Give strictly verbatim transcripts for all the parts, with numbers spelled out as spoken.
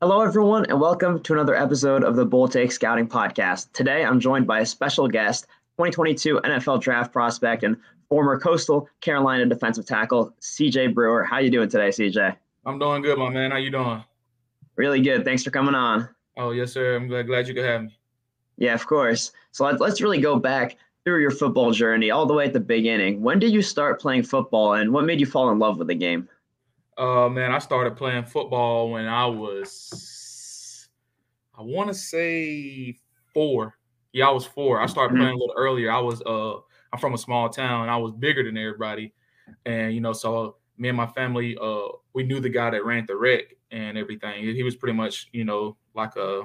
Hello, everyone, and welcome to another episode of the Bull Take Scouting Podcast. Today, I'm joined by a special guest, twenty twenty-two N F L draft prospect and former Coastal Carolina defensive tackle, C J. Brewer. How you doing today, C J? I'm doing good, my man. How you doing? Really good. Thanks for coming on. Oh, yes, sir. I'm glad, glad you could have me. Yeah, of course. So let's, let's really go back through your football journey all the way at the beginning. When did you start playing football, and what made you fall in love with the game? Uh, man, I started playing football when I was, I want to say four. Yeah, I was four. I started playing a little earlier. I was, uh, I'm from a small town, and I was bigger than everybody. And, you know, so me and my family, uh, we knew the guy that ran the rec and everything. He was pretty much, you know, like a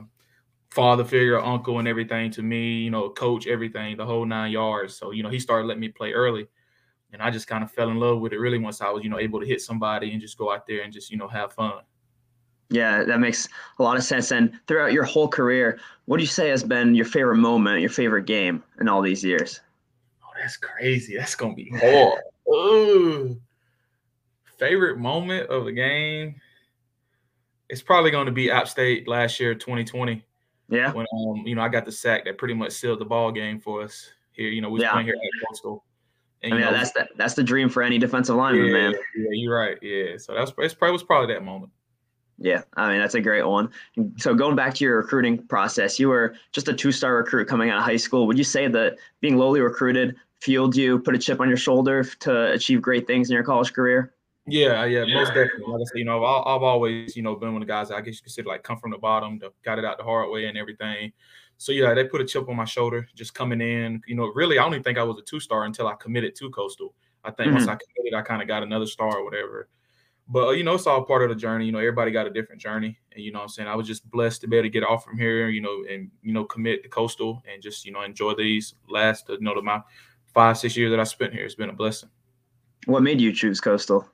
father figure, uncle and everything to me, you know, coach, everything, the whole nine yards. So, you know, he started letting me play early. And I just kind of fell in love with it really once I was, you know, able to hit somebody and just go out there and just, you know, have fun. Yeah, that makes a lot of sense. And throughout your whole career, what do you say has been your favorite moment, your favorite game in all these years? Oh, that's crazy. That's going to be hard. Ooh. Favorite moment of the game? It's probably going to be App State last year, twenty twenty. Yeah. When, um, you know, I got the sack that pretty much sealed the ball game for us here. You know, we were yeah. playing here at Coastal. And, I mean, know, that's the, that's the dream for any defensive lineman, yeah, man. Yeah, you're right. Yeah, so that's it's probably was probably that moment. Yeah, I mean, that's a great one. So going back to your recruiting process, you were just a two-star recruit coming out of high school. Would you say that being lowly recruited fueled you, put a chip on your shoulder to achieve great things in your college career? Yeah, yeah, yeah. most definitely. Like I said, you know, I've, I've always, you know, been one of the guys that I guess you consider like come from the bottom, got it out the hard way and everything. So, yeah, they put a chip on my shoulder just coming in. You know, really, I only think I was a two-star until I committed to Coastal. I think mm-hmm. once I committed, I kind of got another star or whatever. But, you know, it's all part of the journey. You know, everybody got a different journey. And, you know what I'm saying, I was just blessed to be able to get off from here, you know, and, you know, commit to Coastal and just, you know, enjoy these last, you know, my five, six years that I spent here. It's been a blessing. What made you choose Coastal?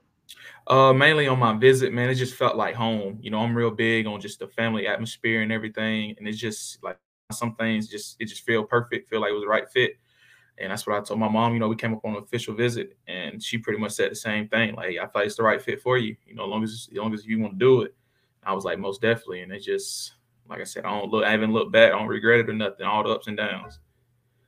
Uh, mainly on my visit, man, it just felt like home. You know, I'm real big on just the family atmosphere and everything. And it's just like, some things just it just feel perfect, feel like it was the right fit. And that's what I told my mom. You know, we came up on an official visit and she pretty much said the same thing. Like, I thought it's the right fit for you, you know, as long as, as long as you want to do it. I was like, most definitely. And it just, like I said, I don't look, I haven't looked back. I don't regret it or nothing, all the ups and downs.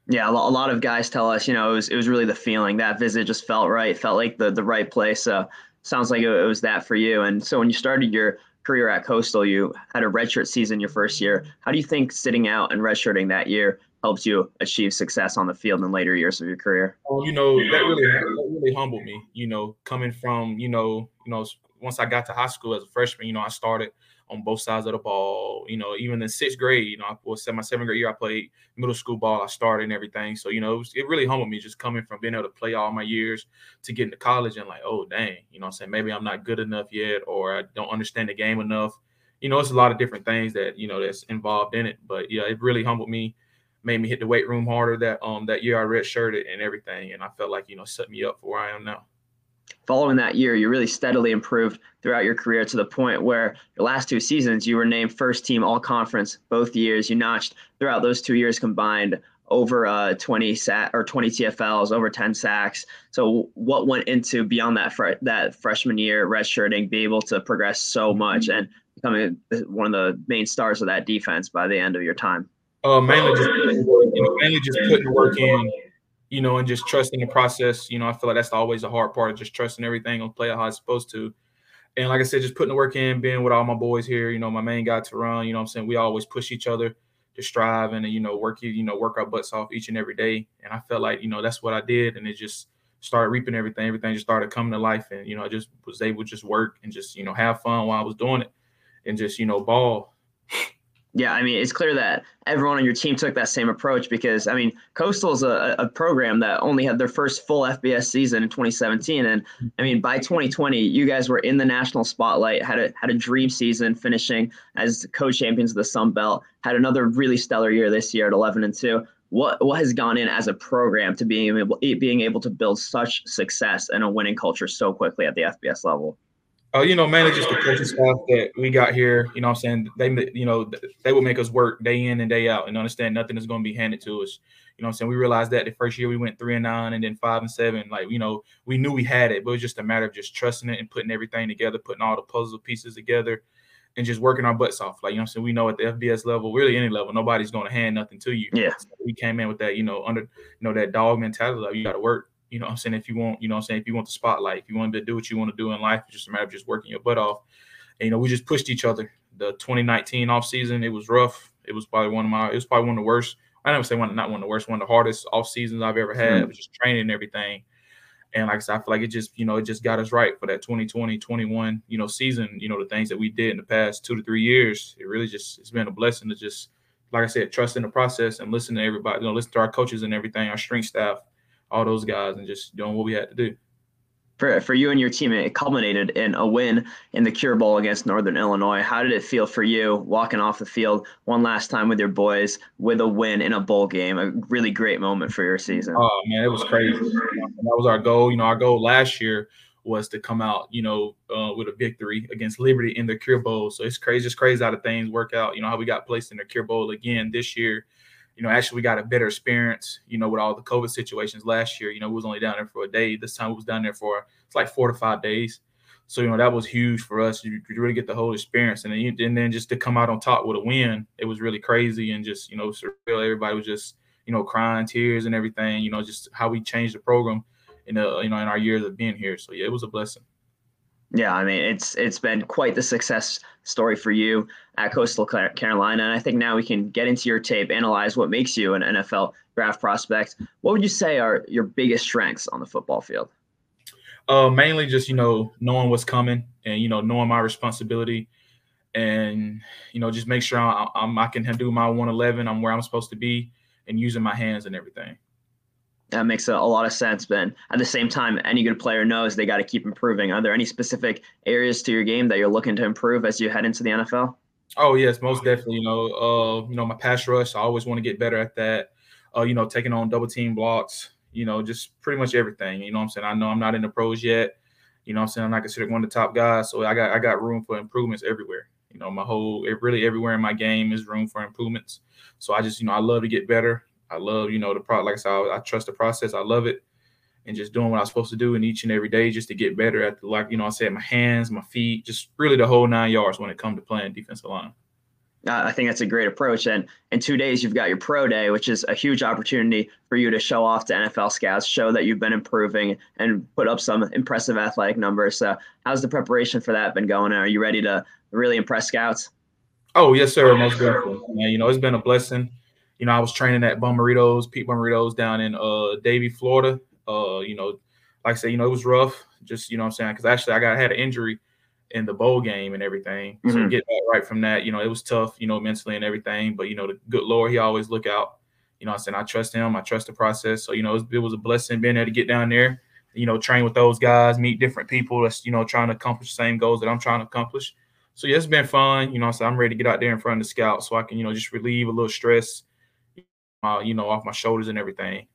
Yeah, a lot of guys tell us, you know, it was, it was really the feeling. That visit just felt right, felt like the, the right place. So sounds like it was that for you. And so when you started your career at Coastal, you had a redshirt season your first year. How do you think sitting out and redshirting that year helps you achieve success on the field in later years of your career? Oh, you know, that really, that really humbled me, you know, coming from, you know, you know, once I got to high school as a freshman, you know, I started on both sides of the ball, you know, even in sixth grade, you know, I was my seventh grade year, I played middle school ball, I started and everything. So, you know, it, was, it really humbled me just coming from being able to play all my years to get into college and like, oh, dang, you know what I'm saying? Maybe I'm not good enough yet, or I don't understand the game enough. You know, it's a lot of different things that, you know, that's involved in it. But yeah, it really humbled me, made me hit the weight room harder that, um, that year I redshirted and everything. And I felt like, you know, set me up for where I am now. Following that year, you really steadily improved throughout your career to the point where your last two seasons, you were named first team all-conference both years. You notched throughout those two years combined over uh, twenty sa- or twenty T F Ls, over ten sacks. So what went into beyond that fr- that freshman year redshirting, be able to progress so much mm-hmm. and becoming one of the main stars of that defense by the end of your time? Uh, mainly just you know, mainly just putting the work in. You know, and just trusting the process. You know, I feel like that's always the hard part, just trusting everything on play how it's supposed to. And like I said, just putting the work in, being with all my boys here, you know, my main guy, Teron, you know what I'm saying? We always push each other to strive and, you know, work, you know, work our butts off each and every day. And I felt like, you know, that's what I did. And it just started reaping everything. Everything just started coming to life. And, you know, I just was able to just work and just, you know, have fun while I was doing it and just, you know, ball. Yeah, I mean, it's clear that everyone on your team took that same approach because, I mean, Coastal's a, a program that only had their first full F B S season in twenty seventeen. And, I mean, by twenty twenty, you guys were in the national spotlight, had a had a dream season finishing as co-champions of the Sun Belt, had another really stellar year this year at eleven and two. What what has gone in as a program to being able, being able to build such success and a winning culture so quickly at the F B S level? Oh, uh, you know, mainly just the coaching staff that we got here, you know what I'm saying? They, you know, they would make us work day in and day out and understand nothing is going to be handed to us. You know what I'm saying? We realized that the first year we went three and nine and then five and seven. Like, you know, we knew we had it, but it was just a matter of just trusting it and putting everything together, putting all the puzzle pieces together and just working our butts off. Like, you know what I'm saying? We know at the F B S level, really any level, nobody's going to hand nothing to you. Yeah. So we came in with that, you know, under, you know, that dog mentality. Like, you got to work, you know what I'm saying? If you want, you know what I'm saying? If you want the spotlight, if you want to do what you want to do in life, it's just a matter of just working your butt off. And, you know, we just pushed each other. The twenty nineteen offseason, it was rough. It was probably one of my, it was probably one of the worst. I never say one, not one of the worst, one of the hardest off seasons I've ever had. Mm-hmm. It was just training and everything. And like I said, I feel like it just, you know, it just got us right for that twenty twenty, twenty-one, you know, season. You know, the things that we did in the past two to three years, it really just, it's been a blessing to just, like I said, trust in the process and listen to everybody, you know, listen to our coaches and everything, our strength staff, all those guys, and just doing what we had to do. For, for you and your team, it culminated in a win in the Cure Bowl against Northern Illinois. How did it feel for you walking off the field one last time with your boys with a win in a bowl game? A really great moment for your season. Oh, man, it was crazy. That was our goal. You know, our goal last year was to come out, you know, uh, with a victory against Liberty in the Cure Bowl. So it's crazy. It's crazy how the things work out. You know, how we got placed in the Cure Bowl again this year. You know, actually, we got a better experience, you know, with all the COVID situations last year. You know, we was only down there for a day. This time we was down there for, it's like four to five days. So, you know, that was huge for us. You, you really get the whole experience. And then, and then just to come out on top with a win, it was really crazy and just, you know, surreal. Everybody was just, you know, crying tears and everything, you know, just how we changed the program in, the, you know, in our years of being here. So, yeah, it was a blessing. Yeah, I mean, it's it's been quite the success story for you at Coastal Carolina. And I think now we can get into your tape, analyze what makes you an N F L draft prospect. What would you say are your biggest strengths on the football field? Uh, mainly just, you know, knowing what's coming and, you know, knowing my responsibility and, you know, just make sure I, I'm, I can do my one eleven. I'm where I'm supposed to be and using my hands and everything. That makes a, a lot of sense, Ben. At the same time, any good player knows they got to keep improving. Are there any specific areas to your game that you're looking to improve as you head into the N F L? Oh, yes, most definitely. You know, uh, you know, my pass rush, I always want to get better at that. Uh, you know, taking on double team blocks, you know, just pretty much everything. You know what I'm saying? I know I'm not in the pros yet. You know what I'm saying? I'm not considered one of the top guys, so I got I got room for improvements everywhere. You know, my whole – really everywhere in my game is room for improvements. So I just, you know, I love to get better. I love, you know, the product. Like I said, I, I trust the process. I love it, and just doing what I was supposed to do in each and every day, just to get better at, the, like you know, I said, my hands, my feet, just really the whole nine yards when it comes to playing defensive line. I think that's a great approach. And in two days, you've got your pro day, which is a huge opportunity for you to show off to N F L scouts, show that you've been improving, and put up some impressive athletic numbers. So, how's the preparation for that been going? Are you ready to really impress scouts? Oh yes, sir. Most definitely. Man, you know, it's been a blessing. You know, I was training at Bummerito's, Pete Bummerito's down in uh, Davie, Florida. Uh, you know, like I said, you know, it was rough. Just, you know what I'm saying? Because actually I got had an injury in the bowl game and everything. Mm-hmm. So get back right from that, you know, it was tough, you know, mentally and everything. But, you know, the good Lord, he always look out. You know what I'm saying? I trust him. I trust the process. So, you know, it was, it was a blessing being able to get down there, you know, train with those guys, meet different people that's, you know, trying to accomplish the same goals that I'm trying to accomplish. So, yeah, it's been fun. You know, so I'm ready to get out there in front of the scouts so I can, you know, just relieve a little stress. Uh, you know, off my shoulders and everything.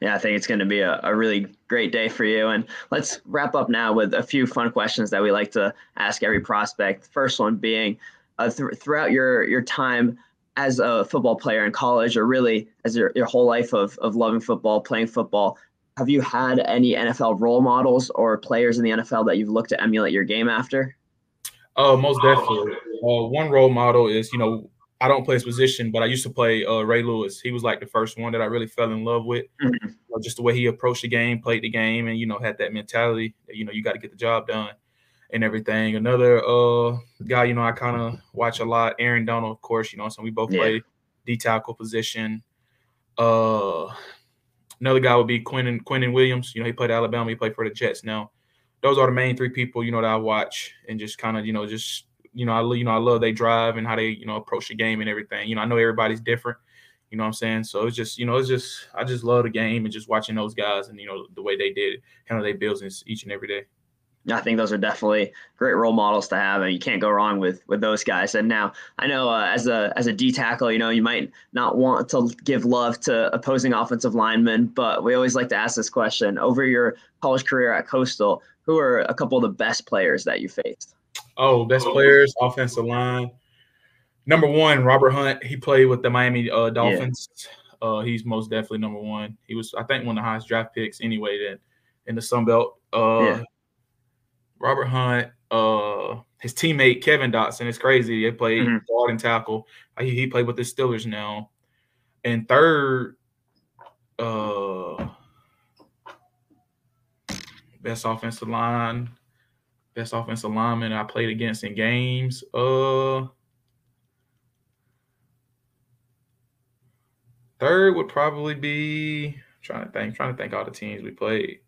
Yeah, I think it's going to be a, a really great day for you. And let's wrap up now with a few fun questions that we like to ask every prospect. The first one being, uh, th- throughout your your time as a football player in college, or really as your, your whole life of, of loving football, playing football, have you had any N F L role models or players in the N F L that you've looked to emulate your game after? Oh, most definitely. Uh, one role model is, you know, I don't play his position, but I used to play uh, Ray Lewis. He was like the first one that I really fell in love with. Mm-hmm. You know, just the way he approached the game, played the game, and, you know, had that mentality that, you know, you got to get the job done and everything. Another uh, guy, you know, I kind of watch a lot, Aaron Donald, of course, you know, so we both yeah. play D-tackle position. Uh, another guy would be Quinnen, Quinnen Williams. You know, he played Alabama. He played for the Jets now. Those are the main three people, you know, that I watch and just kind of, you know, just – You know, I you know I love they drive and how they, you know, approach the game and everything. You know, I know everybody's different. You know what I'm saying? So it's just, you know, it's just I just love the game and just watching those guys and, you know, the way they did it, kind of their business each and every day. I think those are definitely great role models to have, and you can't go wrong with with those guys. And now I know uh, as a as a D tackle, you know, you might not want to give love to opposing offensive linemen, but we always like to ask this question. Over your college career at Coastal, who are a couple of the best players that you faced? Oh, best players, offensive line. Number one, Robert Hunt. He played with the Miami uh, Dolphins. Yeah. Uh, he's most definitely number one. He was, I think, one of the highest draft picks anyway then in the Sun Belt. Uh, yeah. Robert Hunt, uh, his teammate Kevin Dotson. It's crazy. They played mm-hmm. guard and tackle. He, he played with the Steelers now. And third, uh, best offensive line, best offensive lineman I played against in games. Uh, third would probably be trying to think, trying to think all the teams we played.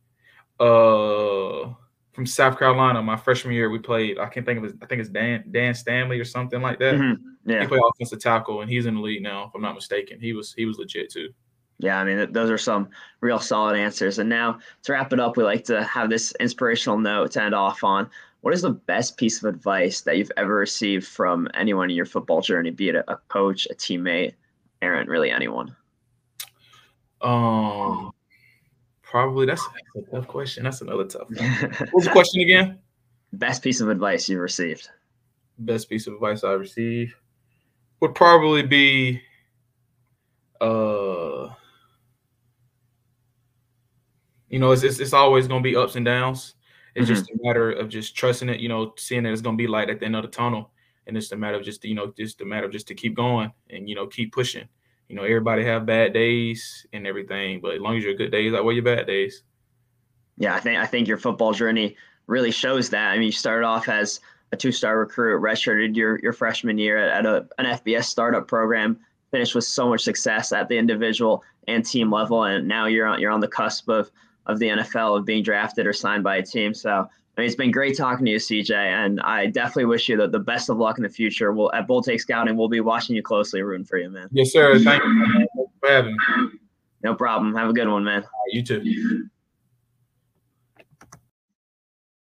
Uh, from South Carolina, my freshman year, we played. I can't think of his. I think it's Dan Dan Stanley or something like that. Mm-hmm. Yeah. He played offensive tackle, and he's in the league now, if I'm not mistaken. He was he was legit too. Yeah, I mean, those are some real solid answers. And now to wrap it up, we like to have this inspirational note to end off on. What is the best piece of advice that you've ever received from anyone in your football journey, be it a coach, a teammate, Aaron, really anyone? Um. Probably that's a tough question. That's another tough one. What was the question again? Best piece of advice you received. Best piece of advice I received would probably be uh you know, it's it's, it's always gonna be ups and downs. It's mm-hmm. just a matter of just trusting it, you know, seeing that it's gonna be light at the end of the tunnel. And it's a matter of just, you know, just a matter of just to keep going and, you know, keep pushing. You know, everybody have bad days and everything, but as long as you're good days, outweigh your bad days. Yeah, I think I think your football journey really shows that. I mean, you started off as a two-star recruit, redshirted your your freshman year at a, an F B S startup program, finished with so much success at the individual and team level, and now you're on, you're on the cusp of, of the N F L, of being drafted or signed by a team. So, I mean, it's been great talking to you, C J, and I definitely wish you the, the best of luck in the future. We'll, at Bull Take Scouting, we'll be watching you closely, rooting for you, man. Yes, sir. Thank you for having me. No problem. Have a good one, man. You too.